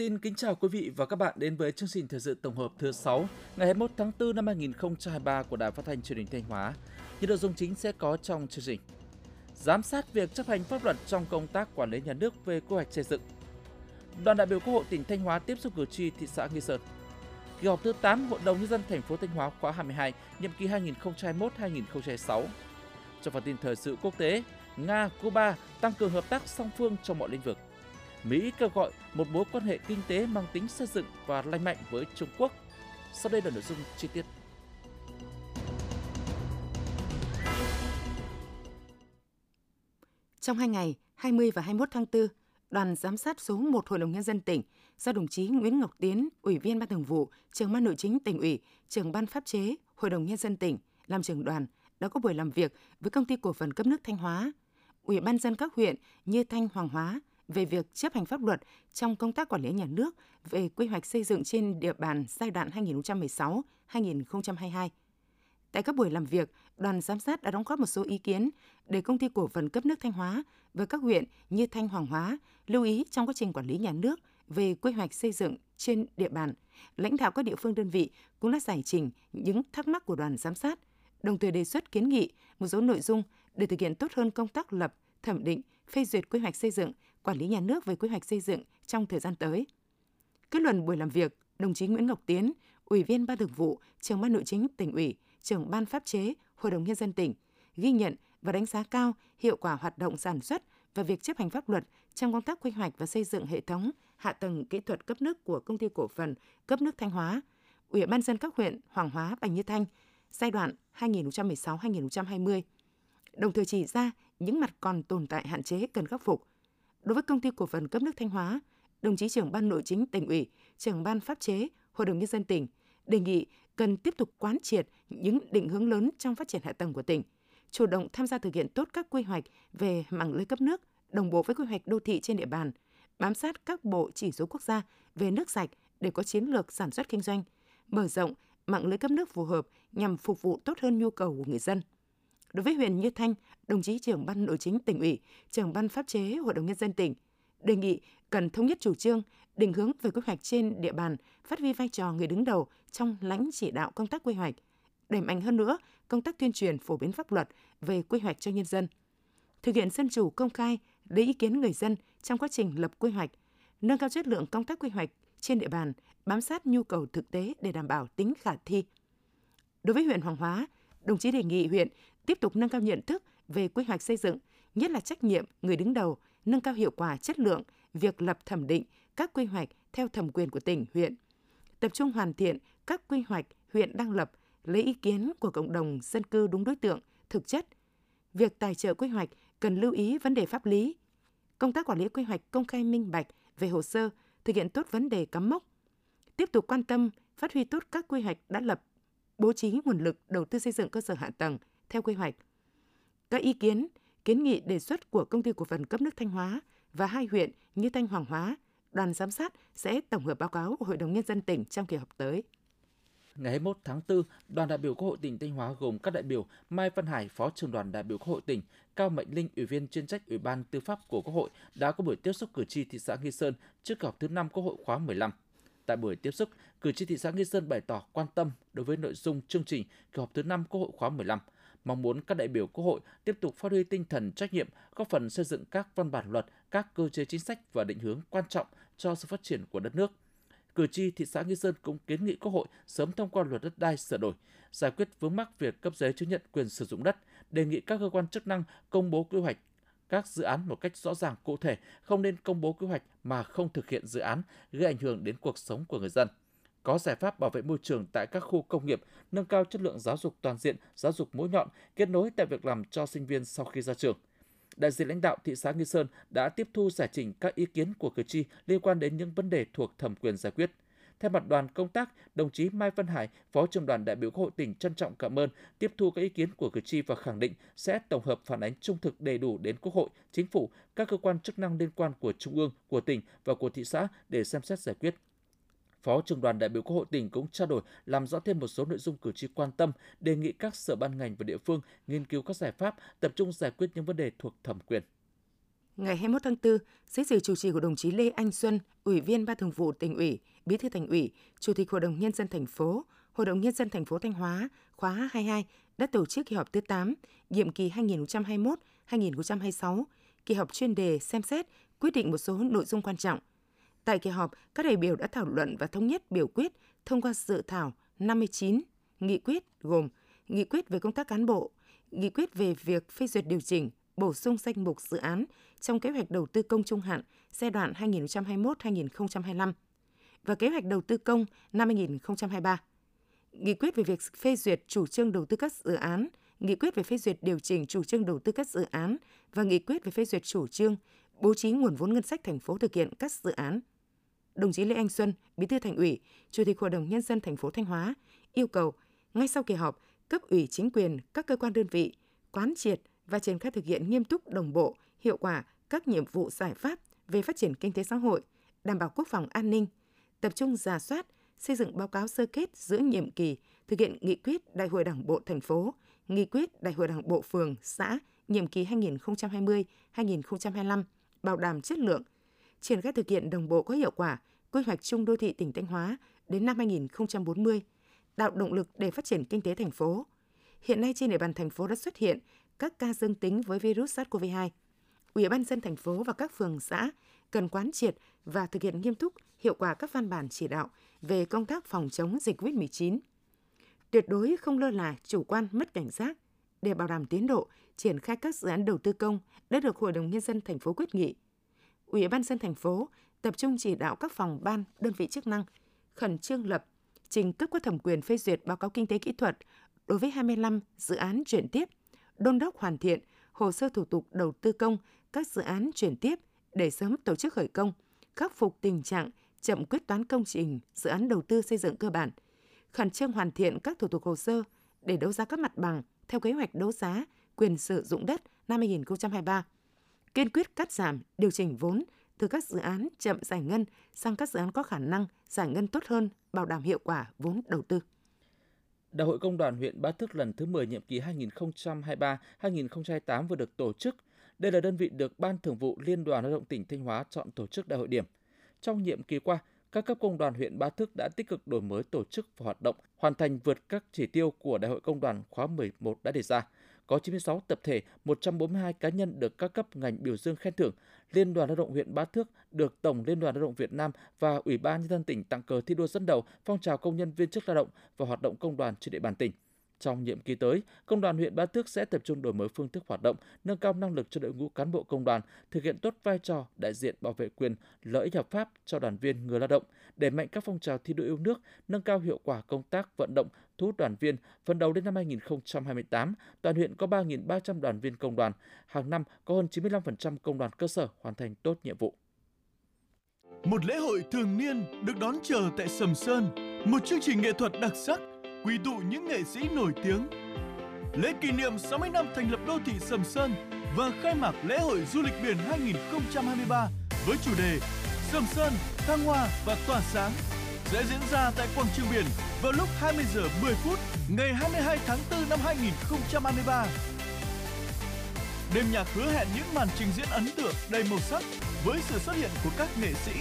Xin kính chào quý vị và các bạn đến với chương trình thời sự tổng hợp thứ 6 ngày 21 tháng 4 năm 2023 của Đài Phát thanh Truyền hình Thanh Hóa. Những nội dung chính sẽ có trong chương trình: giám sát việc chấp hành pháp luật trong công tác quản lý nhà nước về quy hoạch xây dựng. Đoàn đại biểu Quốc hội tỉnh Thanh Hóa tiếp xúc cử tri thị xã Nghi Sơn. Kỳ họp thứ 8 Hội đồng nhân dân thành phố Thanh Hóa khóa 22, nhiệm kỳ 2021-2026. Trong phần tin thời sự quốc tế, Nga, Cuba tăng cường hợp tác song phương trong mọi lĩnh vực. Mỹ kêu gọi một mối quan hệ kinh tế mang tính xây dựng và lành mạnh với Trung Quốc. Sau đây là nội dung chi tiết. Trong 2 ngày, 20 và 21 tháng 4, Đoàn giám sát số 1 Hội đồng Nhân dân tỉnh do đồng chí Nguyễn Ngọc Tiến, Ủy viên Ban Thường vụ, Trưởng Ban Nội chính Tỉnh ủy, Trưởng Ban Pháp chế Hội đồng Nhân dân tỉnh làm trưởng đoàn đã có buổi làm việc với Công ty Cổ phần Cấp nước Thanh Hóa, Ủy ban nhân dân các huyện như Thanh, Hoàng Hóa về việc chấp hành pháp luật trong công tác quản lý nhà nước về quy hoạch xây dựng trên địa bàn giai đoạn 2016-2022. Tại các buổi làm việc, đoàn giám sát đã đóng góp một số ý kiến để Công ty Cổ phần Cấp nước Thanh Hóa với các huyện như Thanh, Hoàng Hóa lưu ý trong quá trình quản lý nhà nước về quy hoạch xây dựng trên địa bàn. Lãnh đạo các địa phương đơn vị cũng đã giải trình những thắc mắc của đoàn giám sát, đồng thời đề xuất kiến nghị một số nội dung để thực hiện tốt hơn công tác lập, thẩm định, phê duyệt quy hoạch xây dựng, quản lý nhà nước về quy hoạch xây dựng trong thời gian tới. Kết luận buổi làm việc, đồng chí Nguyễn Ngọc Tiến, Ủy viên Ban Thường vụ, Trưởng Ban Nội chính Tỉnh ủy, Trưởng Ban Pháp chế Hội đồng Nhân dân tỉnh ghi nhận và đánh giá cao hiệu quả hoạt động sản xuất và việc chấp hành pháp luật trong công tác quy hoạch và xây dựng hệ thống hạ tầng kỹ thuật cấp nước của Công ty Cổ phần Cấp nước Thanh Hóa, Ủy ban nhân dân các huyện Hoàng Hóa, Bạch Như Thanh giai đoạn 2016-2020. Đồng thời chỉ ra những mặt còn tồn tại hạn chế cần khắc phục. Đối với Công ty Cổ phần Cấp nước Thanh Hóa, đồng chí Trưởng Ban Nội chính Tỉnh ủy, Trưởng Ban Pháp chế Hội đồng Nhân dân tỉnh đề nghị cần tiếp tục quán triệt những định hướng lớn trong phát triển hạ tầng của tỉnh, chủ động tham gia thực hiện tốt các quy hoạch về mạng lưới cấp nước đồng bộ với quy hoạch đô thị trên địa bàn, bám sát các bộ chỉ số quốc gia về nước sạch để có chiến lược sản xuất kinh doanh, mở rộng mạng lưới cấp nước phù hợp nhằm phục vụ tốt hơn nhu cầu của người dân. Đối với huyện Như Thanh, đồng chí Trưởng Ban Nội chính Tỉnh ủy, Trưởng Ban Pháp chế Hội đồng Nhân dân tỉnh đề nghị cần thống nhất chủ trương, định hướng về quy hoạch trên địa bàn, phát huy vai trò người đứng đầu trong lãnh chỉ đạo công tác quy hoạch, đẩy mạnh hơn nữa công tác tuyên truyền phổ biến pháp luật về quy hoạch cho nhân dân, thực hiện dân chủ công khai, lấy ý kiến người dân trong quá trình lập quy hoạch, nâng cao chất lượng công tác quy hoạch trên địa bàn, bám sát nhu cầu thực tế để đảm bảo tính khả thi. Đối với huyện Hoàng Hóa, đồng chí đề nghị huyện tiếp tục nâng cao nhận thức về quy hoạch xây dựng, nhất là trách nhiệm người đứng đầu, nâng cao hiệu quả chất lượng việc lập thẩm định các quy hoạch theo thẩm quyền của tỉnh, huyện. Tập trung hoàn thiện các quy hoạch huyện đang lập, lấy ý kiến của cộng đồng dân cư đúng đối tượng, thực chất. Việc tài trợ quy hoạch cần lưu ý vấn đề pháp lý. Công tác quản lý quy hoạch công khai minh bạch về hồ sơ, thực hiện tốt vấn đề cắm mốc. Tiếp tục quan tâm, phát huy tốt các quy hoạch đã lập, bố trí nguồn lực đầu tư xây dựng cơ sở hạ tầng theo quy hoạch. Các ý kiến, kiến nghị đề xuất của Công ty Cổ phần Cấp nước Thanh Hóa và hai huyện như Thanh, Hoàng Hóa, đoàn giám sát sẽ tổng hợp báo cáo của Hội đồng Nhân dân tỉnh trong kỳ họp tới. Ngày 21 tháng 4, đoàn đại biểu Quốc hội tỉnh Thanh Hóa gồm các đại biểu Mai Văn Hải, Phó trưởng đoàn đại biểu Quốc hội tỉnh, Cao Mạnh Linh, Ủy viên chuyên trách Ủy ban Tư pháp của Quốc hội đã có buổi tiếp xúc cử tri thị xã Nghi Sơn trước kỳ họp thứ 5 Quốc hội khóa 15. Tại buổi tiếp xúc, cử tri thị xã Nghi Sơn bày tỏ quan tâm đối với nội dung chương trình kỳ họp thứ 5 Quốc hội khóa 15, mong muốn các đại biểu Quốc hội tiếp tục phát huy tinh thần trách nhiệm, góp phần xây dựng các văn bản luật, các cơ chế chính sách và định hướng quan trọng cho sự phát triển của đất nước. Cử tri thị xã Nghi Sơn cũng kiến nghị Quốc hội sớm thông qua luật đất đai sửa đổi, giải quyết vướng mắc việc cấp giấy chứng nhận quyền sử dụng đất, đề nghị các cơ quan chức năng công bố quy hoạch các dự án một cách rõ ràng cụ thể, không nên công bố quy hoạch mà không thực hiện dự án, gây ảnh hưởng đến cuộc sống của người dân. Có giải pháp bảo vệ môi trường tại các khu công nghiệp, nâng cao chất lượng giáo dục toàn diện, giáo dục mũi nhọn, kết nối tại việc làm cho sinh viên sau khi ra trường. Đại diện lãnh đạo thị xã Nghi Sơn đã tiếp thu giải trình các ý kiến của cử tri liên quan đến những vấn đề thuộc thẩm quyền giải quyết. Thay mặt đoàn công tác, đồng chí Mai Văn Hải, Phó trưởng đoàn đại biểu Quốc hội tỉnh trân trọng cảm ơn, tiếp thu các ý kiến của cử tri và khẳng định sẽ tổng hợp phản ánh trung thực đầy đủ đến Quốc hội, Chính phủ, các cơ quan chức năng liên quan của Trung ương, của tỉnh và của thị xã để xem xét giải quyết. Phó trưởng đoàn đại biểu Quốc hội tỉnh cũng trao đổi làm rõ thêm một số nội dung cử tri quan tâm, đề nghị các sở ban ngành và địa phương nghiên cứu các giải pháp, tập trung giải quyết những vấn đề thuộc thẩm quyền. Ngày 21 tháng 4, dưới sự chủ trì của đồng chí Lê Anh Xuân, Ủy viên Ban Thường vụ Tỉnh ủy, Bí thư Thành ủy, Chủ tịch Hội đồng Nhân dân thành phố, Hội đồng Nhân dân thành phố Thanh Hóa khóa 22 đã tổ chức kỳ họp thứ 8, nhiệm kỳ 2021-2026, kỳ họp chuyên đề xem xét, quyết định một số nội dung quan trọng. Tại kỳ họp, các đại biểu đã thảo luận và thống nhất biểu quyết thông qua dự thảo 59 nghị quyết gồm nghị quyết về công tác cán bộ, nghị quyết về việc phê duyệt điều chỉnh, bổ sung danh mục dự án trong kế hoạch đầu tư công trung hạn giai đoạn 2021-2025 và kế hoạch đầu tư công năm 2023. Nghị quyết về việc phê duyệt chủ trương đầu tư các dự án, nghị quyết về phê duyệt điều chỉnh chủ trương đầu tư các dự án và nghị quyết về phê duyệt chủ trương bố trí nguồn vốn ngân sách thành phố thực hiện các dự án. Đồng chí Lê Anh Xuân, Bí thư Thành ủy, Chủ tịch Hội đồng Nhân dân thành phố Thanh Hóa yêu cầu ngay sau kỳ họp, cấp ủy chính quyền, các cơ quan đơn vị quán triệt và triển khai thực hiện nghiêm túc, đồng bộ, hiệu quả các nhiệm vụ giải pháp về phát triển kinh tế xã hội, đảm bảo quốc phòng an ninh, tập trung rà soát, xây dựng báo cáo sơ kết giữa nhiệm kỳ thực hiện nghị quyết Đại hội Đảng bộ thành phố, nghị quyết Đại hội Đảng bộ phường, xã nhiệm kỳ 2020-2025, bảo đảm chất lượng, triển khai thực hiện đồng bộ có hiệu quả quy hoạch chung đô thị tỉnh Thanh Hóa đến năm 2040, tạo động lực để phát triển kinh tế thành phố. Hiện nay trên địa bàn thành phố đã xuất hiện các ca dương tính với virus SARS-CoV-2. Ủy ban nhân dân thành phố và các phường xã cần quán triệt và thực hiện nghiêm túc, hiệu quả các văn bản chỉ đạo về công tác phòng chống dịch COVID-19. Tuyệt đối không lơ là, chủ quan, mất cảnh giác để bảo đảm tiến độ triển khai các dự án đầu tư công đã được Hội đồng Nhân dân thành phố quyết nghị. Ủy ban nhân dân thành phố tập trung chỉ đạo các phòng ban, đơn vị chức năng khẩn trương lập trình cấp có thẩm quyền phê duyệt báo cáo kinh tế kỹ thuật đối với 25 dự án chuyển tiếp, đôn đốc hoàn thiện hồ sơ thủ tục đầu tư công các dự án chuyển tiếp để sớm tổ chức khởi công, khắc phục tình trạng chậm quyết toán công trình dự án đầu tư xây dựng cơ bản, khẩn trương hoàn thiện các thủ tục hồ sơ để đấu giá các mặt bằng theo kế hoạch đấu giá quyền sử dụng đất năm 2023, kiên quyết cắt giảm, điều chỉnh vốn từ các dự án chậm giải ngân sang các dự án có khả năng giải ngân tốt hơn, bảo đảm hiệu quả vốn đầu tư. Đại hội Công đoàn huyện Bá Thước lần thứ 10 nhiệm kỳ 2023-2028 vừa được tổ chức. Đây là đơn vị được Ban Thường vụ Liên đoàn Lao động tỉnh Thanh Hóa chọn tổ chức đại hội điểm. Trong nhiệm kỳ qua, các cấp công đoàn huyện Bá Thước đã tích cực đổi mới tổ chức và hoạt động, hoàn thành vượt các chỉ tiêu của Đại hội Công đoàn khóa 11 đã đề ra. Có 96 tập thể, 142 cá nhân được các cấp ngành biểu dương khen thưởng. Liên đoàn Lao động huyện Bá Thước được Tổng Liên đoàn Lao động Việt Nam và Ủy ban Nhân dân tỉnh tặng cờ thi đua dẫn đầu phong trào công nhân viên chức lao động và hoạt động công đoàn trên địa bàn tỉnh. Trong nhiệm kỳ tới, Công đoàn huyện Bá Thước sẽ tập trung đổi mới phương thức hoạt động, nâng cao năng lực cho đội ngũ cán bộ công đoàn, thực hiện tốt vai trò đại diện bảo vệ quyền lợi ích hợp pháp cho đoàn viên người lao động, đẩy mạnh các phong trào thi đua yêu nước, nâng cao hiệu quả công tác vận động, thu hút đoàn viên. Phấn đấu đến năm 2028, toàn huyện có 3.300 đoàn viên công đoàn, hàng năm có hơn 95% công đoàn cơ sở hoàn thành tốt nhiệm vụ. Một lễ hội thường niên được đón chờ tại Sầm Sơn, một chương trình nghệ thuật đặc sắc quy tụ những nghệ sĩ nổi tiếng. Lễ kỷ niệm 60 năm thành lập đô thị Sầm Sơn và khai mạc lễ hội du lịch biển 2023 với chủ đề Sầm Sơn, thăng hoa và tỏa sáng sẽ diễn ra tại quảng trường biển vào lúc 20:10 ngày 22 tháng 4 năm 2023. Đêm nhạc hứa hẹn những màn trình diễn ấn tượng đầy màu sắc với sự xuất hiện của các nghệ sĩ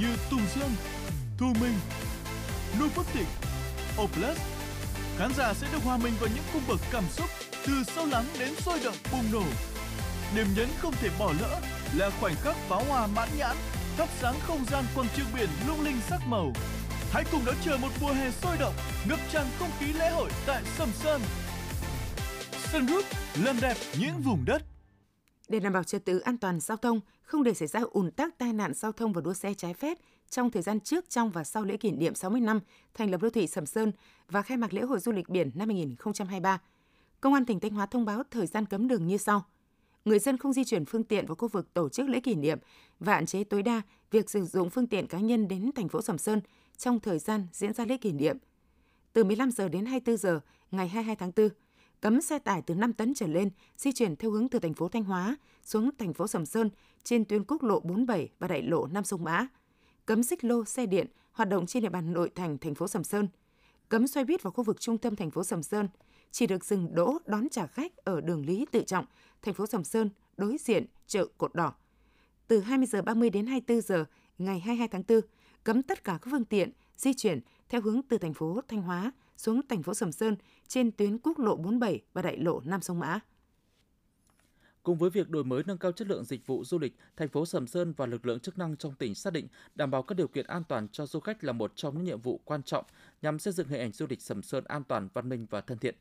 như Tùng Dương, Thu Minh, Nuôi Phước Thịnh, Oplus. Khán giả sẽ được hòa mình vào những cung bậc cảm xúc từ sâu lắng đến sôi động bùng nổ. Điểm nhấn không thể bỏ lỡ là khoảnh khắc pháo hoa mãn nhãn thắp sáng không gian quảng trường biển lung linh sắc màu. Hãy cùng đón chờ một mùa hè sôi động, ngập tràn không khí lễ hội tại Sầm Sơn. Sun Group làm đẹp những vùng đất. Để đảm bảo trật tự an toàn giao thông, không để xảy ra ùn tắc, tai nạn giao thông và đua xe trái phép trong thời gian trước, trong và sau lễ kỷ niệm 60 năm thành lập đô thị Sầm Sơn và khai mạc lễ hội du lịch biển năm 2023, Công an tỉnh Thanh Hóa thông báo thời gian cấm đường như sau. Người dân không di chuyển phương tiện vào khu vực tổ chức lễ kỷ niệm và hạn chế tối đa việc sử dụng phương tiện cá nhân đến thành phố Sầm Sơn trong thời gian diễn ra lễ kỷ niệm. Từ 15 giờ đến 24 giờ ngày 22 tháng 4, cấm xe tải từ 5 tấn trở lên di chuyển theo hướng từ thành phố Thanh Hóa xuống thành phố Sầm Sơn trên tuyến quốc lộ 47 và đại lộ Nam Sông Mã. Cấm xích lô xe điện hoạt động trên địa bàn nội thành thành phố Sầm Sơn. Cấm xoay buýt vào khu vực trung tâm thành phố Sầm Sơn, chỉ được dừng đỗ đón trả khách ở đường Lý Tự Trọng, thành phố Sầm Sơn đối diện chợ Cột Đỏ. từ 20h30 đến 24h ngày 22 tháng 4, cấm tất cả các phương tiện di chuyển theo hướng từ thành phố Thanh Hóa xuống thành phố Sầm Sơn trên tuyến quốc lộ 47 và đại lộ Nam Sông Mã. Cùng với việc đổi mới nâng cao chất lượng dịch vụ du lịch, thành phố Sầm Sơn và lực lượng chức năng trong tỉnh xác định đảm bảo các điều kiện an toàn cho du khách là một trong những nhiệm vụ quan trọng nhằm xây dựng hình ảnh du lịch Sầm Sơn an toàn, văn minh và thân thiện.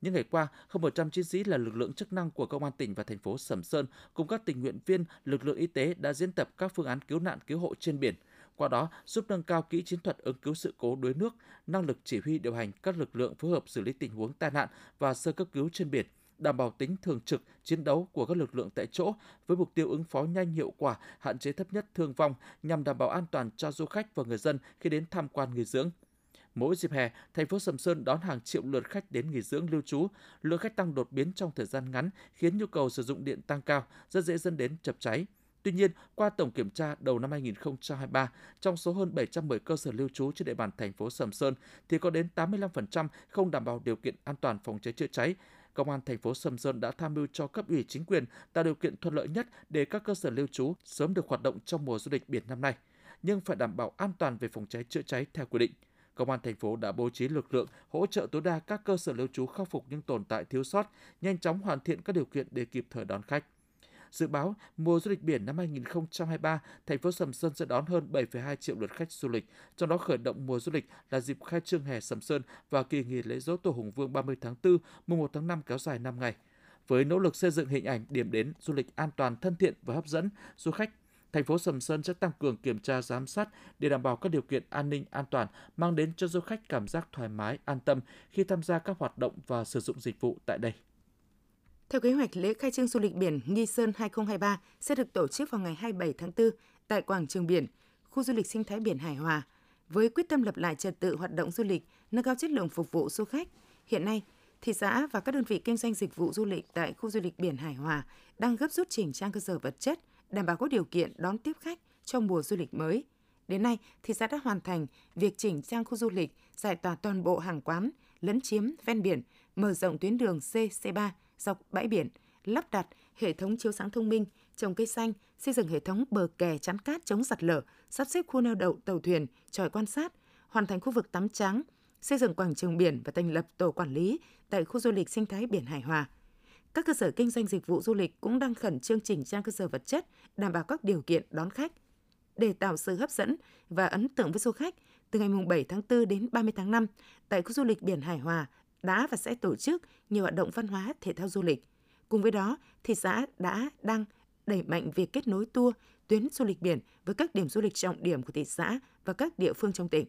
Những ngày qua, hơn 100 chiến sĩ là lực lượng chức năng của Công an tỉnh và thành phố Sầm Sơn cùng các tình nguyện viên, lực lượng y tế đã diễn tập các phương án cứu nạn cứu hộ trên biển, qua đó giúp nâng cao kỹ chiến thuật ứng cứu sự cố đuối nước, năng lực chỉ huy điều hành các lực lượng phối hợp xử lý tình huống tai nạn và sơ cấp cứu trên biển, đảm bảo tính thường trực, chiến đấu của các lực lượng tại chỗ với mục tiêu ứng phó nhanh, hiệu quả, hạn chế thấp nhất thương vong nhằm đảm bảo an toàn cho du khách và người dân khi đến tham quan nghỉ dưỡng. Mỗi dịp hè, thành phố Sầm Sơn đón hàng triệu lượt khách đến nghỉ dưỡng lưu trú, lượng khách tăng đột biến trong thời gian ngắn khiến nhu cầu sử dụng điện tăng cao, rất dễ dẫn đến chập cháy. Tuy nhiên, qua tổng kiểm tra đầu năm 2023, trong số hơn 710 cơ sở lưu trú trên địa bàn thành phố Sầm Sơn thì có đến 85% không đảm bảo điều kiện an toàn phòng cháy chữa cháy. Công an thành phố Sầm Sơn đã tham mưu cho cấp ủy chính quyền tạo điều kiện thuận lợi nhất để các cơ sở lưu trú sớm được hoạt động trong mùa du lịch biển năm nay, nhưng phải đảm bảo an toàn về phòng cháy chữa cháy theo quy định. Công an thành phố đã bố trí lực lượng hỗ trợ tối đa các cơ sở lưu trú khắc phục những tồn tại thiếu sót, nhanh chóng hoàn thiện các điều kiện để kịp thời đón khách. Dự báo, mùa du lịch biển năm 2023, thành phố Sầm Sơn sẽ đón hơn 7,2 triệu lượt khách du lịch, trong đó khởi động mùa du lịch là dịp khai trương hè Sầm Sơn và kỳ nghỉ lễ Giỗ Tổ Hùng Vương 30 tháng 4, mùng 1 tháng 5 kéo dài 5 ngày. Với nỗ lực xây dựng hình ảnh điểm đến du lịch an toàn, thân thiện và hấp dẫn du khách, thành phố Sầm Sơn sẽ tăng cường kiểm tra giám sát để đảm bảo các điều kiện an ninh an toàn, mang đến cho du khách cảm giác thoải mái, an tâm khi tham gia các hoạt động và sử dụng dịch vụ tại đây. Theo kế hoạch, lễ khai trương du lịch biển Nghi Sơn 2023 sẽ được tổ chức vào ngày 27 tháng 4 tại Quảng trường Biển, khu du lịch sinh thái biển Hải Hòa. Với quyết tâm lập lại trật tự hoạt động du lịch, nâng cao chất lượng phục vụ du khách, hiện nay, thị xã và các đơn vị kinh doanh dịch vụ du lịch tại khu du lịch biển Hải Hòa đang gấp rút chỉnh trang cơ sở vật chất, đảm bảo có điều kiện đón tiếp khách trong mùa du lịch mới. Đến nay, thị xã đã hoàn thành việc chỉnh trang khu du lịch, giải tỏa toàn bộ hàng quán, lấn chiếm ven biển, mở rộng tuyến đường C3 dọc bãi biển, lắp đặt hệ thống chiếu sáng thông minh, trồng cây xanh, xây dựng hệ thống bờ kè chắn cát chống sạt lở, sắp xếp khu neo đậu tàu thuyền, chòi quan sát, hoàn thành khu vực tắm trắng, xây dựng quảng trường biển và thành lập tổ quản lý tại khu du lịch sinh thái biển Hải Hòa. Các cơ sở kinh doanh dịch vụ du lịch cũng đang khẩn trương chỉnh trang cơ sở vật chất, đảm bảo các điều kiện đón khách. Để tạo sự hấp dẫn và ấn tượng với du khách, từ ngày 7 tháng 4 đến 30 tháng 5, tại khu du lịch biển Hải Hòa đã và sẽ tổ chức nhiều hoạt động văn hóa, thể thao du lịch. Cùng với đó, thị xã đang đẩy mạnh việc kết nối tour, tuyến du lịch biển với các điểm du lịch trọng điểm của thị xã và các địa phương trong tỉnh.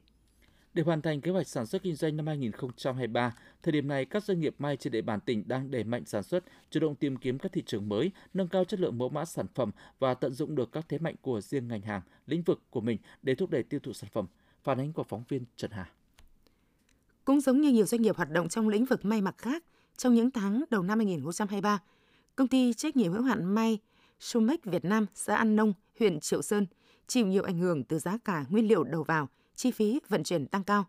Để hoàn thành kế hoạch sản xuất kinh doanh năm 2023, thời điểm này các doanh nghiệp may trên địa bàn tỉnh đang đẩy mạnh sản xuất, chủ động tìm kiếm các thị trường mới, nâng cao chất lượng mẫu mã sản phẩm và tận dụng được các thế mạnh của riêng ngành hàng, lĩnh vực của mình để thúc đẩy tiêu thụ sản phẩm. Phản ánh của phóng viên Trần Hà. Cũng giống như nhiều doanh nghiệp hoạt động trong lĩnh vực may mặc khác, trong những tháng đầu năm 2023, công ty trách nhiệm hữu hạn may Sumec Việt Nam, xã An Nông, huyện Triệu Sơn chịu nhiều ảnh hưởng từ giá cả nguyên liệu đầu vào, chi phí vận chuyển tăng cao.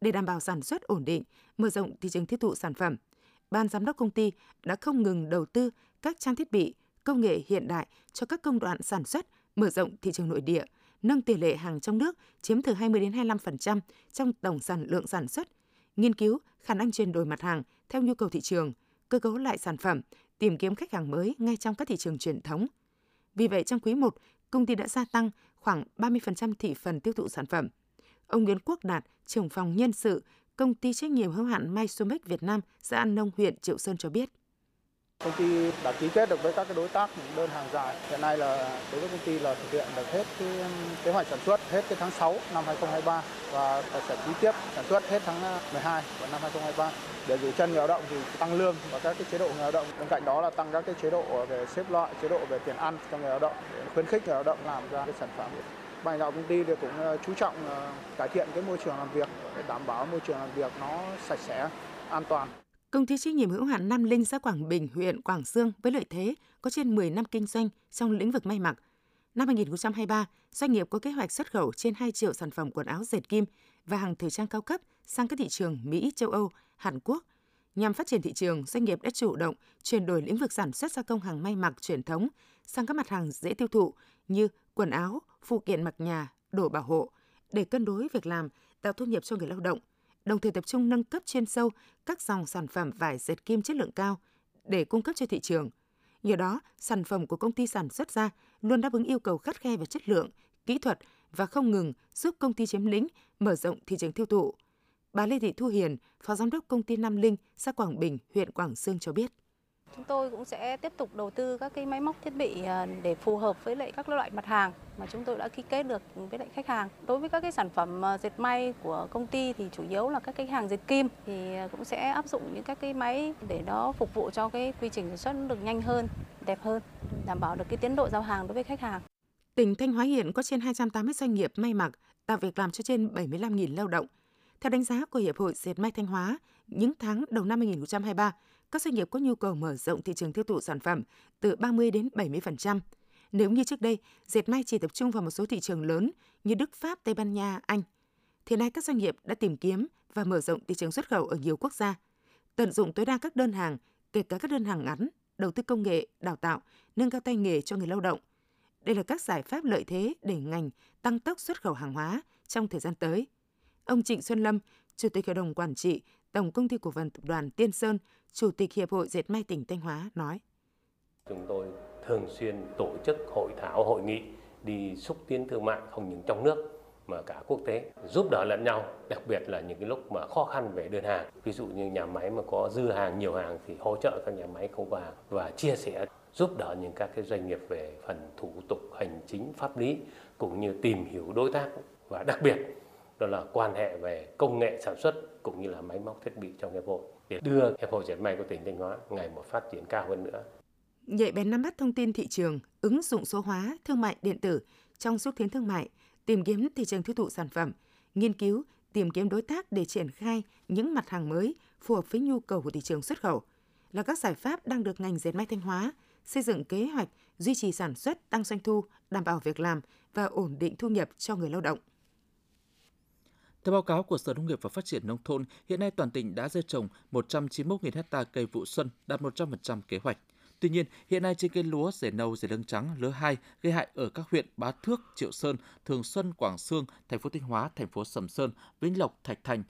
Để đảm bảo sản xuất ổn định, mở rộng thị trường tiêu thụ sản phẩm, ban giám đốc công ty đã không ngừng đầu tư các trang thiết bị, công nghệ hiện đại cho các công đoạn sản xuất, mở rộng thị trường nội địa, nâng tỷ lệ hàng trong nước chiếm từ 20 đến 25% trong tổng sản lượng sản xuất, nghiên cứu khả năng chuyển đổi mặt hàng theo nhu cầu thị trường, cơ cấu lại sản phẩm, tìm kiếm khách hàng mới ngay trong các thị trường truyền thống. Vì vậy, trong quý I, công ty đã gia tăng khoảng 30% thị phần tiêu thụ sản phẩm. Ông Nguyễn Quốc Đạt, trưởng phòng nhân sự, công ty trách nhiệm hữu hạn May Sumec Việt Nam, xã An Nông, huyện Triệu Sơn cho biết. Công ty đã ký kết được với các đối tác những đơn hàng dài. Hiện nay là đối với công ty là thực hiện được hết cái kế hoạch sản xuất hết cái tháng 6 năm 2023 và sẽ ký tiếp sản xuất hết tháng 12 của năm 2023. Để giữ chân người lao động thì tăng lương và các cái chế độ người lao động. Bên cạnh đó là tăng các cái chế độ về xếp loại, chế độ về tiền ăn cho người lao động để khuyến khích người lao động làm ra cái sản phẩm. Ban lãnh đạo công ty thì cũng chú trọng cải thiện cái môi trường làm việc để đảm bảo môi trường làm việc nó sạch sẽ, an toàn. Công ty trách nhiệm hữu hạn Nam Linh, xã Quảng Bình, huyện Quảng Dương với lợi thế có trên 10 năm kinh doanh trong lĩnh vực may mặc. Năm 2023, doanh nghiệp có kế hoạch xuất khẩu trên 2 triệu sản phẩm quần áo dệt kim và hàng thời trang cao cấp sang các thị trường Mỹ, châu Âu, Hàn Quốc. Nhằm phát triển thị trường, doanh nghiệp đã chủ động chuyển đổi lĩnh vực sản xuất gia công hàng may mặc truyền thống sang các mặt hàng dễ tiêu thụ như quần áo, phụ kiện mặc nhà, đồ bảo hộ để cân đối việc làm, tạo thu nhập cho người lao động, đồng thời tập trung nâng cấp chuyên sâu các dòng sản phẩm vải dệt kim chất lượng cao để cung cấp cho thị trường. Nhờ đó, sản phẩm của công ty sản xuất ra luôn đáp ứng yêu cầu khắt khe về chất lượng, kỹ thuật và không ngừng giúp công ty chiếm lĩnh, mở rộng thị trường tiêu thụ. Bà Lê Thị Thu Hiền, Phó Giám đốc Công ty Nam Linh, xã Quảng Bình, huyện Quảng Xương cho biết. Chúng tôi cũng sẽ tiếp tục đầu tư các cái máy móc thiết bị để phù hợp với lại các loại mặt hàng mà chúng tôi đã ký kết được với lại khách hàng. Đối với các cái sản phẩm dệt may của công ty thì chủ yếu là các cái hàng dệt kim, thì cũng sẽ áp dụng những các cái máy để nó phục vụ cho cái quy trình sản xuất được nhanh hơn, đẹp hơn, đảm bảo được cái tiến độ giao hàng đối với khách hàng. Tỉnh Thanh Hóa hiện có trên 280 doanh nghiệp may mặc, tạo việc làm cho trên 75.000 lao động. Theo đánh giá của Hiệp hội Dệt may Thanh Hóa, những tháng đầu năm 2023, các doanh nghiệp có nhu cầu mở rộng thị trường tiêu thụ sản phẩm từ 30 đến 70%. Nếu như trước đây, dệt may chỉ tập trung vào một số thị trường lớn như Đức, Pháp, Tây Ban Nha, Anh, thì nay các doanh nghiệp đã tìm kiếm và mở rộng thị trường xuất khẩu ở nhiều quốc gia, tận dụng tối đa các đơn hàng, kể cả các đơn hàng ngắn, đầu tư công nghệ, đào tạo, nâng cao tay nghề cho người lao động. Đây là các giải pháp lợi thế để ngành tăng tốc xuất khẩu hàng hóa trong thời gian tới. Ông Trịnh Xuân Lâm, Chủ tịch Hội đồng Quản trị Tổng Công ty Cổ phần Tập đoàn Tiên Sơn, Chủ tịch Hiệp hội Dệt may tỉnh Thanh Hóa nói. Chúng tôi thường xuyên tổ chức hội thảo, hội nghị đi xúc tiến thương mại không những trong nước mà cả quốc tế, giúp đỡ lẫn nhau, đặc biệt là những cái lúc mà khó khăn về đơn hàng. Ví dụ như nhà máy mà có dư hàng, nhiều hàng thì hỗ trợ các nhà máy không có hàng và chia sẻ, giúp đỡ những các cái doanh nghiệp về phần thủ tục hành chính pháp lý cũng như tìm hiểu đối tác, và đặc biệt đó là quan hệ về công nghệ sản xuất cũng như là máy móc thiết bị trong hiệp hội để đưa hiệp hội dệt may của tỉnh Thanh Hóa ngày một phát triển cao hơn nữa. Nhạy bén nắm bắt thông tin thị trường, ứng dụng số hóa, thương mại điện tử trong xúc tiến thương mại, tìm kiếm thị trường tiêu thụ sản phẩm, nghiên cứu, tìm kiếm đối tác để triển khai những mặt hàng mới phù hợp với nhu cầu của thị trường xuất khẩu là các giải pháp đang được ngành dệt may Thanh Hóa xây dựng kế hoạch duy trì sản xuất, tăng doanh thu, đảm bảo việc làm và ổn định thu nhập cho người lao động. Theo báo cáo của Sở Nông nghiệp và Phát triển Nông thôn, hiện nay toàn tỉnh đã gieo trồng 191.000 ha cây vụ xuân, đạt 100% kế hoạch. Tuy nhiên, hiện nay trên cây lúa rễ nâu, rễ lưng trắng lứa 2 gây hại ở các huyện Bá Thước, Triệu Sơn, Thường Xuân, Quảng Xương, thành phố Thanh Hóa, thành phố Sầm Sơn, Vĩnh Lộc, Thạch Thành.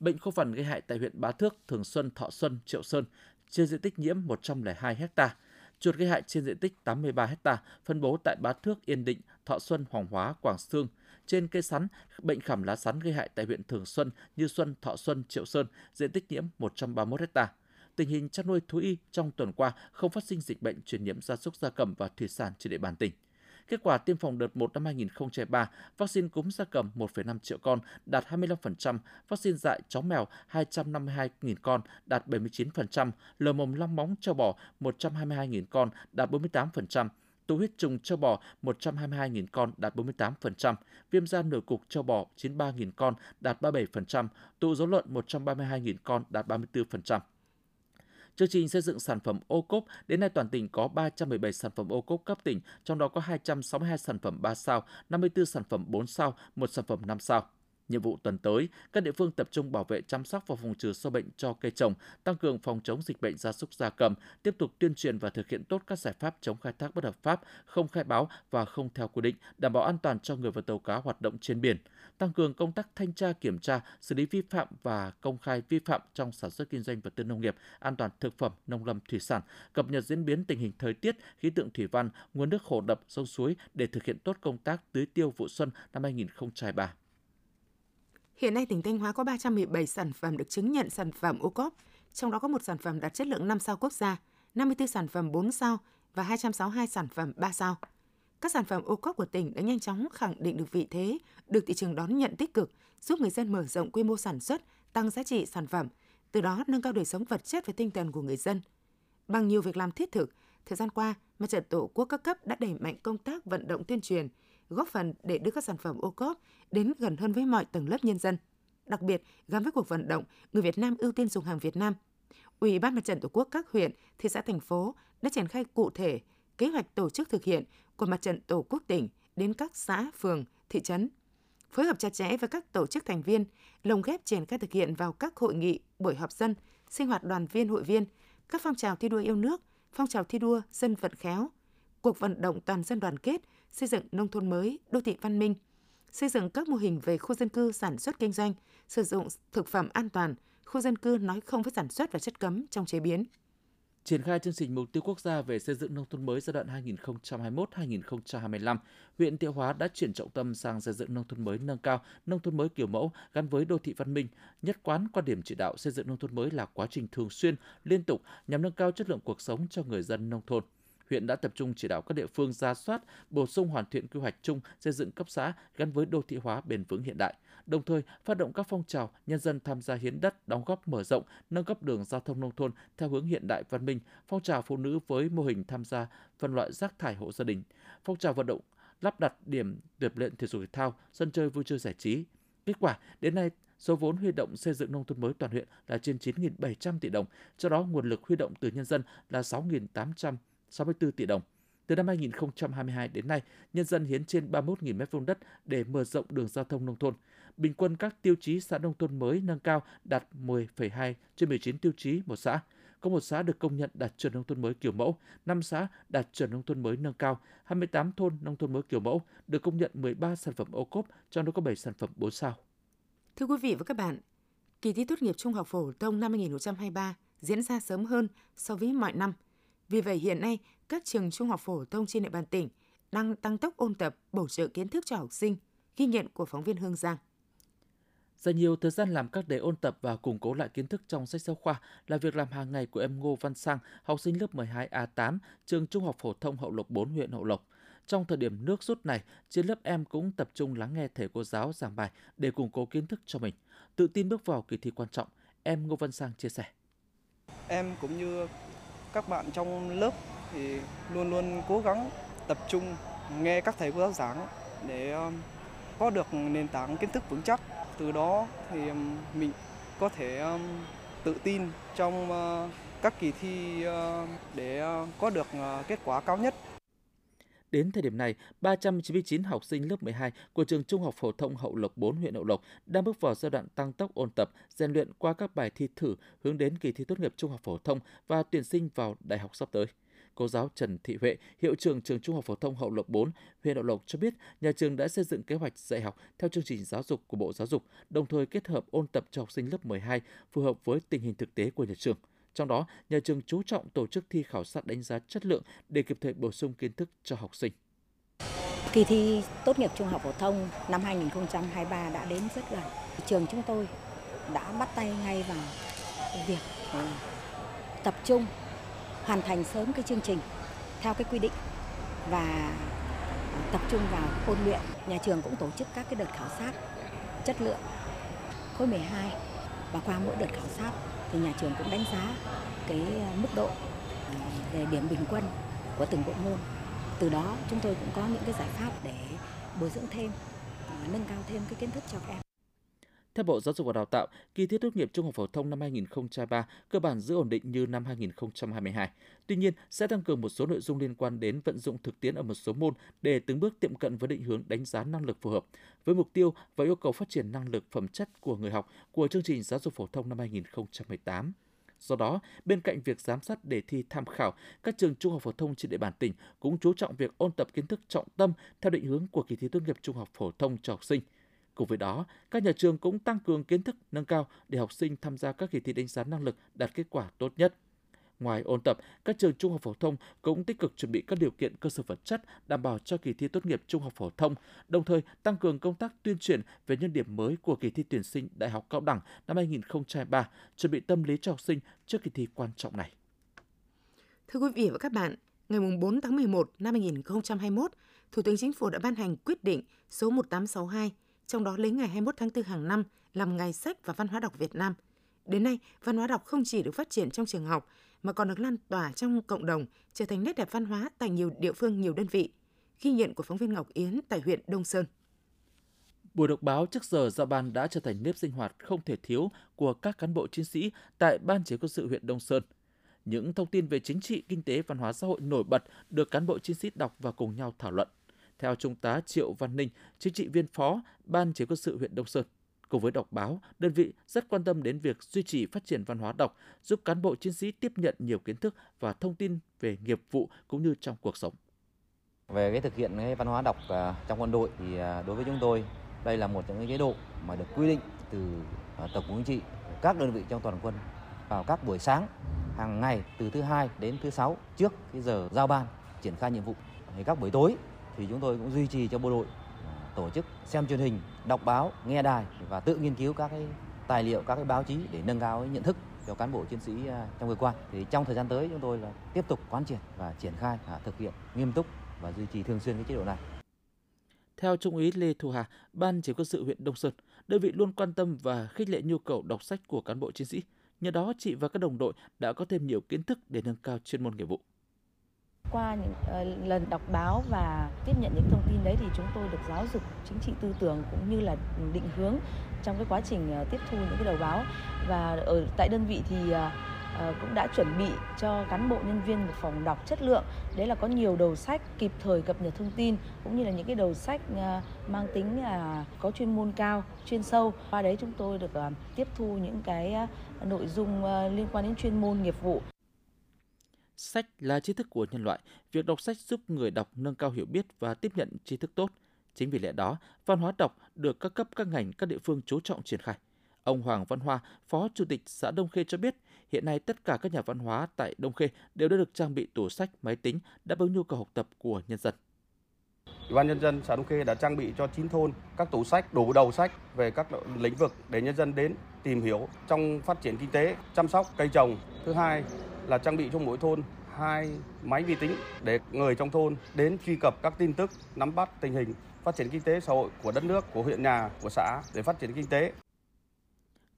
Bệnh khô vằn gây hại tại huyện Bá Thước, Thường Xuân, Thọ Xuân, Triệu Sơn trên diện tích nhiễm 102 ha. Chuột gây hại trên diện tích 83 ha, phân bố tại Bá Thước, Yên Định, Thọ Xuân, Hoàng Hóa, Quảng Xương. Trên cây sắn, bệnh khảm lá sắn gây hại tại huyện Thường Xuân, Như Xuân, Thọ Xuân, Triệu Sơn, diện tích nhiễm 131 ha. Tình hình chăn nuôi thú y trong tuần qua không phát sinh dịch bệnh truyền nhiễm gia súc gia cầm và thủy sản trên địa bàn tỉnh. Kết quả tiêm phòng đợt 1 năm 2003, vaccine cúm gia cầm 1,5 triệu con đạt 25%, vaccine dại chó mèo 252.000 con đạt 79%, lờ mồm long móng trâu bò 122.000 con đạt 48%, tụ huyết trùng trâu bò 122.000 con đạt 48%, viêm da nổi cục trâu bò 93.000 con đạt 37%, tụ rối loạn 132.000 con đạt 34%. Chương trình xây dựng sản phẩm OCOP, đến nay toàn tỉnh có 317 sản phẩm OCOP cấp tỉnh, trong đó có 262 sản phẩm 3 sao, 54 sản phẩm 4 sao, 1 sản phẩm 5 sao. Nhiệm vụ tuần tới, các địa phương tập trung bảo vệ, chăm sóc và phòng trừ sâu bệnh cho cây trồng, tăng cường phòng chống dịch bệnh gia súc gia cầm, tiếp tục tuyên truyền và thực hiện tốt các giải pháp chống khai thác bất hợp pháp, không khai báo và không theo quy định, đảm bảo an toàn cho người và tàu cá hoạt động trên biển, tăng cường công tác thanh tra kiểm tra, xử lý vi phạm và công khai vi phạm trong sản xuất kinh doanh vật tư nông nghiệp, an toàn thực phẩm, nông lâm thủy sản, cập nhật diễn biến tình hình thời tiết, khí tượng thủy văn, nguồn nước hồ đập, sông suối để thực hiện tốt công tác tưới tiêu vụ xuân năm 2023. Hiện nay, tỉnh Thanh Hóa có 317 sản phẩm được chứng nhận sản phẩm OCOP, trong đó có 1 sản phẩm đạt chất lượng 5 sao quốc gia, 54 sản phẩm 4 sao và 262 sản phẩm 3 sao. Các sản phẩm OCOP của tỉnh đã nhanh chóng khẳng định được vị thế, được thị trường đón nhận tích cực, giúp người dân mở rộng quy mô sản xuất, tăng giá trị sản phẩm, từ đó nâng cao đời sống vật chất và tinh thần của người dân. Bằng nhiều việc làm thiết thực, thời gian qua, Mặt trận Tổ quốc các cấp đã đẩy mạnh công tác vận động tuyên truyền, góp phần để đưa các sản phẩm OCOP đến gần hơn với mọi tầng lớp nhân dân. Đặc biệt, gắn với cuộc vận động người Việt Nam ưu tiên dùng hàng Việt Nam, Ủy ban Mặt trận Tổ quốc các huyện, thị xã, thành phố đã triển khai cụ thể kế hoạch tổ chức thực hiện của Mặt trận Tổ quốc tỉnh đến các xã, phường, thị trấn, phối hợp chặt chẽ với các tổ chức thành viên, lồng ghép triển khai thực hiện vào các hội nghị, buổi họp dân, sinh hoạt đoàn viên hội viên, các phong trào thi đua yêu nước, phong trào thi đua dân vận khéo, cuộc vận động toàn dân đoàn kết, xây dựng nông thôn mới, đô thị văn minh, xây dựng các mô hình về khu dân cư sản xuất kinh doanh, sử dụng thực phẩm an toàn, khu dân cư nói không với sản xuất và chất cấm trong chế biến. Triển khai chương trình mục tiêu quốc gia về xây dựng nông thôn mới giai đoạn 2021-2025, huyện Thiệu Hóa đã chuyển trọng tâm sang xây dựng nông thôn mới nâng cao, nông thôn mới kiểu mẫu gắn với đô thị văn minh. Nhất quán quan điểm chỉ đạo xây dựng nông thôn mới là quá trình thường xuyên, liên tục nhằm nâng cao chất lượng cuộc sống cho người dân nông thôn. Huyện đã tập trung chỉ đạo các địa phương rà soát, bổ sung hoàn thiện quy hoạch chung xây dựng cấp xã gắn với đô thị hóa bền vững hiện đại. Đồng thời, phát động các phong trào nhân dân tham gia hiến đất, đóng góp mở rộng, nâng cấp đường giao thông nông thôn theo hướng hiện đại văn minh, phong trào phụ nữ với mô hình tham gia phân loại rác thải hộ gia đình, phong trào vận động lắp đặt điểm tập luyện thể dục thể thao, sân chơi vui chơi giải trí. Kết quả, đến nay số vốn huy động xây dựng nông thôn mới toàn huyện là trên 9.700 tỷ đồng, trong đó nguồn lực huy động từ nhân dân là 6.864 tỷ đồng. Từ năm 2022 đến nay, nhân dân hiến trên 31.000 m2 đất để mở rộng đường giao thông nông thôn. Bình quân các tiêu chí xã nông thôn mới nâng cao đạt 10,2 trên 19 tiêu chí một xã. Có một xã được công nhận đạt chuẩn nông thôn mới kiểu mẫu, 5 xã đạt chuẩn nông thôn mới nâng cao, 28 thôn nông thôn mới kiểu mẫu được công nhận 13 sản phẩm OCOP, trong đó có 7 sản phẩm 4 sao. Thưa quý vị và các bạn, kỳ thi tốt nghiệp trung học phổ thông năm 2023 diễn ra sớm hơn so với mọi năm. Vì vậy, hiện nay, các trường trung học phổ thông trên địa bàn tỉnh đang tăng tốc ôn tập, bổ trợ kiến thức cho học sinh, ghi nhận của phóng viên Hương Giang. Dành nhiều thời gian làm các đề ôn tập và củng cố lại kiến thức trong sách giáo khoa là việc làm hàng ngày của em Ngô Văn Sang, học sinh lớp 12A8, trường trung học phổ thông Hậu Lộc 4, huyện Hậu Lộc. Trong thời điểm nước rút này, trên lớp em cũng tập trung lắng nghe thầy cô giáo giảng bài để củng cố kiến thức cho mình. Tự tin bước vào kỳ thi quan trọng, em Ngô Văn Sang chia sẻ. Em cũng như các bạn trong lớp thì luôn luôn cố gắng tập trung nghe các thầy cô giáo giảng để có được nền tảng kiến thức vững chắc. Từ đó thì mình có thể tự tin trong các kỳ thi để có được kết quả cao nhất. Đến thời điểm này, 399 học sinh lớp 12 của trường Trung học phổ thông Hậu Lộc 4, huyện Hậu Lộc đang bước vào giai đoạn tăng tốc ôn tập, rèn luyện qua các bài thi thử hướng đến kỳ thi tốt nghiệp trung học phổ thông và tuyển sinh vào đại học sắp tới. Cô giáo Trần Thị Huệ, hiệu trưởng trường Trung học phổ thông Hậu Lộc 4, huyện Hậu Lộc cho biết, nhà trường đã xây dựng kế hoạch dạy học theo chương trình giáo dục của Bộ Giáo dục, đồng thời kết hợp ôn tập cho học sinh lớp 12 phù hợp với tình hình thực tế của nhà trường. Trong đó, nhà trường chú trọng tổ chức thi khảo sát đánh giá chất lượng để kịp thời bổ sung kiến thức cho học sinh. Kỳ thi tốt nghiệp trung học phổ thông năm 2023 đã đến rất gần. Trường chúng tôi đã bắt tay ngay vào việc tập trung hoàn thành sớm cái chương trình theo cái quy định và tập trung vào ôn luyện. Nhà trường cũng tổ chức các cái đợt khảo sát chất lượng khối 12 và qua mỗi đợt khảo sát thì nhà trường cũng đánh giá cái mức độ về điểm bình quân của từng bộ môn. Từ đó chúng tôi cũng có những cái giải pháp để bồi dưỡng thêm, nâng cao thêm cái kiến thức cho các em. Theo Bộ Giáo dục và Đào tạo, kỳ thi tốt nghiệp trung học phổ thông năm 2023 cơ bản giữ ổn định như năm 2022. Tuy nhiên, sẽ tăng cường một số nội dung liên quan đến vận dụng thực tiễn ở một số môn để từng bước tiệm cận với định hướng đánh giá năng lực phù hợp với mục tiêu và yêu cầu phát triển năng lực phẩm chất của người học của chương trình giáo dục phổ thông năm 2018. Do đó, bên cạnh việc giám sát đề thi tham khảo, các trường trung học phổ thông trên địa bàn tỉnh cũng chú trọng việc ôn tập kiến thức trọng tâm theo định hướng của kỳ thi tốt nghiệp trung học phổ thông cho học sinh. Cùng với đó, các nhà trường cũng tăng cường kiến thức nâng cao để học sinh tham gia các kỳ thi đánh giá năng lực đạt kết quả tốt nhất. Ngoài ôn tập, các trường trung học phổ thông cũng tích cực chuẩn bị các điều kiện cơ sở vật chất đảm bảo cho kỳ thi tốt nghiệp trung học phổ thông, đồng thời tăng cường công tác tuyên truyền về những điểm mới của kỳ thi tuyển sinh đại học cao đẳng năm 2023, chuẩn bị tâm lý cho học sinh trước kỳ thi quan trọng này. Thưa quý vị và các bạn, ngày 4 tháng 11 năm 2021, Thủ tướng Chính phủ đã ban hành quyết định số 1862, trong đó lấy ngày 21 tháng 4 hàng năm làm ngày sách và văn hóa đọc Việt Nam. Đến nay, văn hóa đọc không chỉ được phát triển trong trường học mà còn được lan tỏa trong cộng đồng, trở thành nét đẹp văn hóa tại nhiều địa phương, nhiều đơn vị. Ghi nhận của phóng viên Ngọc Yến tại huyện Đông Sơn. Buổi đọc báo trước giờ giao ban đã trở thành nếp sinh hoạt không thể thiếu của các cán bộ chiến sĩ tại Ban Chỉ huy quân sự huyện Đông Sơn. Những thông tin về chính trị, kinh tế, văn hóa xã hội nổi bật được cán bộ chiến sĩ đọc và cùng nhau thảo luận. Theo Trung tá Triệu Văn Ninh, chính trị viên phó Ban Chỉ huy quân sự huyện Đông Sơn, Cùng với đọc báo, đơn vị rất quan tâm đến việc duy trì phát triển văn hóa đọc, giúp cán bộ chiến sĩ tiếp nhận nhiều kiến thức và thông tin về nghiệp vụ cũng như trong cuộc sống. Về thực hiện văn hóa đọc trong quân đội thì đối với chúng tôi, đây là một trong những chế độ mà được quy định từ Tổng Cục Chính trị, các đơn vị trong toàn quân vào các buổi sáng hàng ngày từ thứ Hai đến thứ Sáu trước cái giờ giao ban triển khai nhiệm vụ. Thì các buổi tối thì chúng tôi cũng duy trì cho bộ đội tổ chức xem truyền hình, đọc báo, nghe đài và tự nghiên cứu các cái tài liệu, các cái báo chí để nâng cao nhận thức cho cán bộ chiến sĩ trong cơ quan. Thì trong thời gian tới chúng tôi là tiếp tục quán triệt và triển khai thực hiện nghiêm túc và duy trì thường xuyên cái chế độ này. Theo Trung úy Lê Thu Hà, Ban Chỉ huy quân sự huyện Đông Sơn, đơn vị luôn quan tâm và khích lệ nhu cầu đọc sách của cán bộ chiến sĩ. Nhờ đó, chị và các đồng đội đã có thêm nhiều kiến thức để nâng cao chuyên môn nghiệp vụ. Qua những lần đọc báo và tiếp nhận những thông tin đấy thì chúng tôi được giáo dục chính trị tư tưởng cũng như là định hướng trong cái quá trình tiếp thu những cái đầu báo. Và ở tại đơn vị thì cũng đã chuẩn bị cho cán bộ nhân viên một phòng đọc chất lượng. Đấy là có nhiều đầu sách kịp thời cập nhật thông tin cũng như là những cái đầu sách mang tính có chuyên môn cao, chuyên sâu. Qua đấy chúng tôi được tiếp thu những cái nội dung liên quan đến chuyên môn nghiệp vụ. Sách là tri thức của nhân loại. Việc đọc sách giúp người đọc nâng cao hiểu biết và tiếp nhận tri thức tốt. Chính vì lẽ đó, văn hóa đọc được các cấp, các ngành, các địa phương chú trọng triển khai. Ông Hoàng Văn Hoa, Phó Chủ tịch xã Đông Khê cho biết, hiện nay tất cả các nhà văn hóa tại Đông Khê đều đã được trang bị tủ sách, máy tính đáp ứng nhu cầu học tập của nhân dân. Ủy ban nhân dân xã Đông Khê đã trang bị cho 9 thôn các tủ sách, đủ đầu sách về các lĩnh vực để nhân dân đến tìm hiểu trong phát triển kinh tế, chăm sóc cây trồng. Thứ hai là trang bị cho mỗi thôn 2 máy vi tính để người trong thôn đến truy cập các tin tức, nắm bắt tình hình phát triển kinh tế xã hội của đất nước, của huyện nhà, của xã để phát triển kinh tế.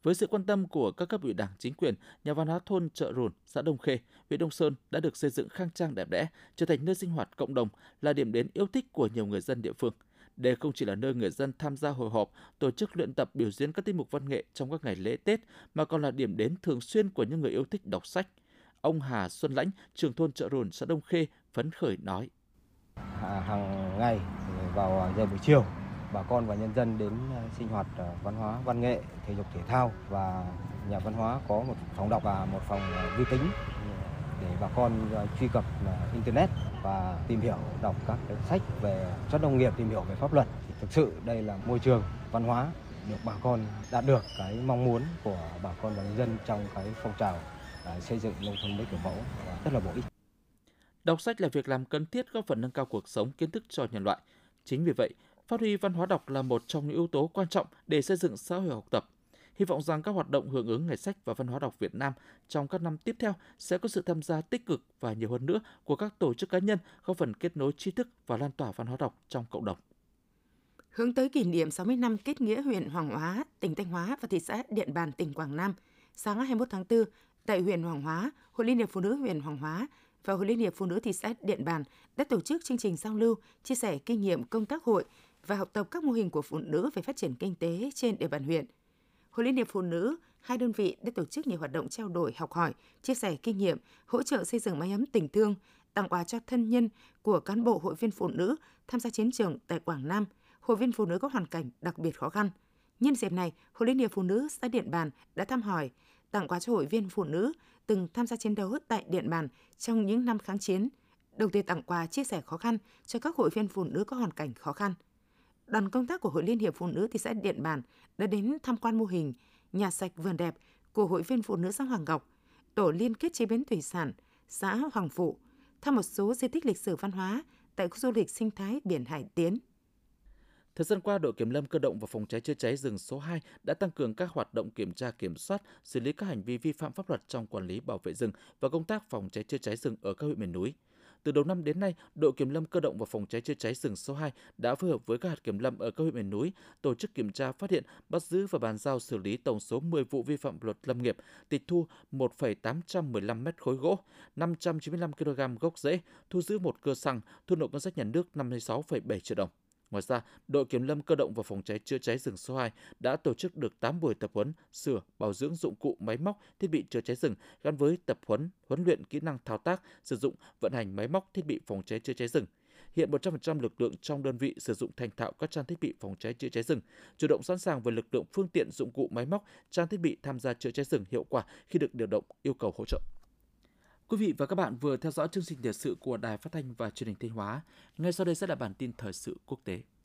Với sự quan tâm của các cấp ủy Đảng, chính quyền, nhà văn hóa thôn Chợ Rùn, xã Đông Khê, huyện Đông Sơn đã được xây dựng khang trang đẹp đẽ, trở thành nơi sinh hoạt cộng đồng, là điểm đến yêu thích của nhiều người dân địa phương. Đây không chỉ là nơi người dân tham gia hội họp, tổ chức luyện tập biểu diễn các tiết mục văn nghệ trong các ngày lễ Tết, mà còn là điểm đến thường xuyên của những người yêu thích đọc sách. Ông Hà Xuân Lãnh, trưởng thôn Chợ Rùn, xã Đông Khê phấn khởi nói: Hàng ngày vào giờ buổi chiều, bà con và nhân dân đến sinh hoạt văn hóa, văn nghệ, thể dục thể thao và nhà văn hóa có một phòng đọc và một phòng vi tính để bà con truy cập internet và tìm hiểu, đọc các cái sách về xuất nông nghiệp, tìm hiểu về pháp luật. Thực sự đây là môi trường văn hóa được bà con đạt được cái mong muốn của bà con và nhân dân trong cái phong trào xây dựng nông thôn mới kiểu mẫu, rất là bổ ích. Đọc sách là việc làm cần thiết góp phần nâng cao cuộc sống, kiến thức cho nhân loại. Chính vì vậy, phát huy văn hóa đọc là một trong những yếu tố quan trọng để xây dựng xã hội học tập. Hy vọng rằng các hoạt động hưởng ứng Ngày sách và Văn hóa đọc Việt Nam trong các năm tiếp theo sẽ có sự tham gia tích cực và nhiều hơn nữa của các tổ chức, cá nhân, góp phần kết nối tri thức và lan tỏa văn hóa đọc trong cộng đồng. Hướng tới kỷ niệm 60 năm kết nghĩa huyện Hoàng Hóa, tỉnh Thanh Hóa và thị xã Điện Bàn, tỉnh Quảng Nam, sáng 21 tháng 4, tại huyện Hoàng Hóa, Hội Liên hiệp Phụ nữ huyện Hoàng Hóa và Hội Liên hiệp Phụ nữ thị xã Điện Bàn đã tổ chức chương trình giao lưu, chia sẻ kinh nghiệm công tác hội và học tập các mô hình của phụ nữ về phát triển kinh tế trên địa bàn huyện. Hội Liên hiệp Phụ nữ, hai đơn vị đã tổ chức nhiều hoạt động trao đổi, học hỏi, chia sẻ kinh nghiệm, hỗ trợ xây dựng mái ấm tình thương, tặng quà cho thân nhân của cán bộ hội viên phụ nữ tham gia chiến trường tại Quảng Nam, hội viên phụ nữ có hoàn cảnh đặc biệt khó khăn. Nhân dịp này, Hội Liên hiệp Phụ nữ xã Điện Bàn đã thăm hỏi, tặng quà cho hội viên phụ nữ từng tham gia chiến đấu tại Điện Bàn trong những năm kháng chiến, đồng thời tặng quà chia sẻ khó khăn cho các hội viên phụ nữ có hoàn cảnh khó khăn. Đoàn công tác của Hội Liên hiệp Phụ nữ thị xã Điện Bàn đã đến tham quan mô hình nhà sạch vườn đẹp của hội viên phụ nữ xã Hoàng Ngọc, tổ liên kết chế biến thủy sản xã Hoàng Phụ, thăm một số di tích lịch sử văn hóa tại khu du lịch sinh thái biển Hải Tiến. Thời gian qua, đội kiểm lâm cơ động và phòng cháy chữa cháy rừng số 2 đã tăng cường các hoạt động kiểm tra, kiểm soát, xử lý các hành vi vi phạm pháp luật trong quản lý bảo vệ rừng và công tác phòng cháy chữa cháy rừng ở các huyện miền núi. Từ đầu năm đến nay, đội kiểm lâm cơ động và phòng cháy chữa cháy rừng số 2 đã phối hợp với các hạt kiểm lâm ở các huyện miền núi tổ chức kiểm tra, phát hiện, bắt giữ và bàn giao xử lý tổng số 10 vụ vi phạm luật lâm nghiệp, tịch thu 1,815 mét khối gỗ, 595 kg gốc rễ, thu giữ 1 cưa xăng, thu nộp ngân sách nhà nước 56,7 triệu đồng. Ngoài ra, đội kiểm lâm cơ động và phòng cháy chữa cháy rừng số 2 đã tổ chức được 8 buổi tập huấn, sửa, bảo dưỡng dụng cụ, máy móc, thiết bị chữa cháy rừng gắn với tập huấn, huấn luyện kỹ năng thao tác, sử dụng, vận hành máy móc, thiết bị phòng cháy chữa cháy rừng. Hiện 100% lực lượng trong đơn vị sử dụng thành thạo các trang thiết bị phòng cháy chữa cháy rừng, chủ động sẵn sàng về lực lượng, phương tiện, dụng cụ, máy móc, trang thiết bị tham gia chữa cháy rừng hiệu quả khi được điều động yêu cầu hỗ trợ. Quý vị và các bạn vừa theo dõi chương trình thời sự của Đài Phát thanh và Truyền hình Thanh Hóa. Ngay sau đây sẽ là bản tin thời sự quốc tế.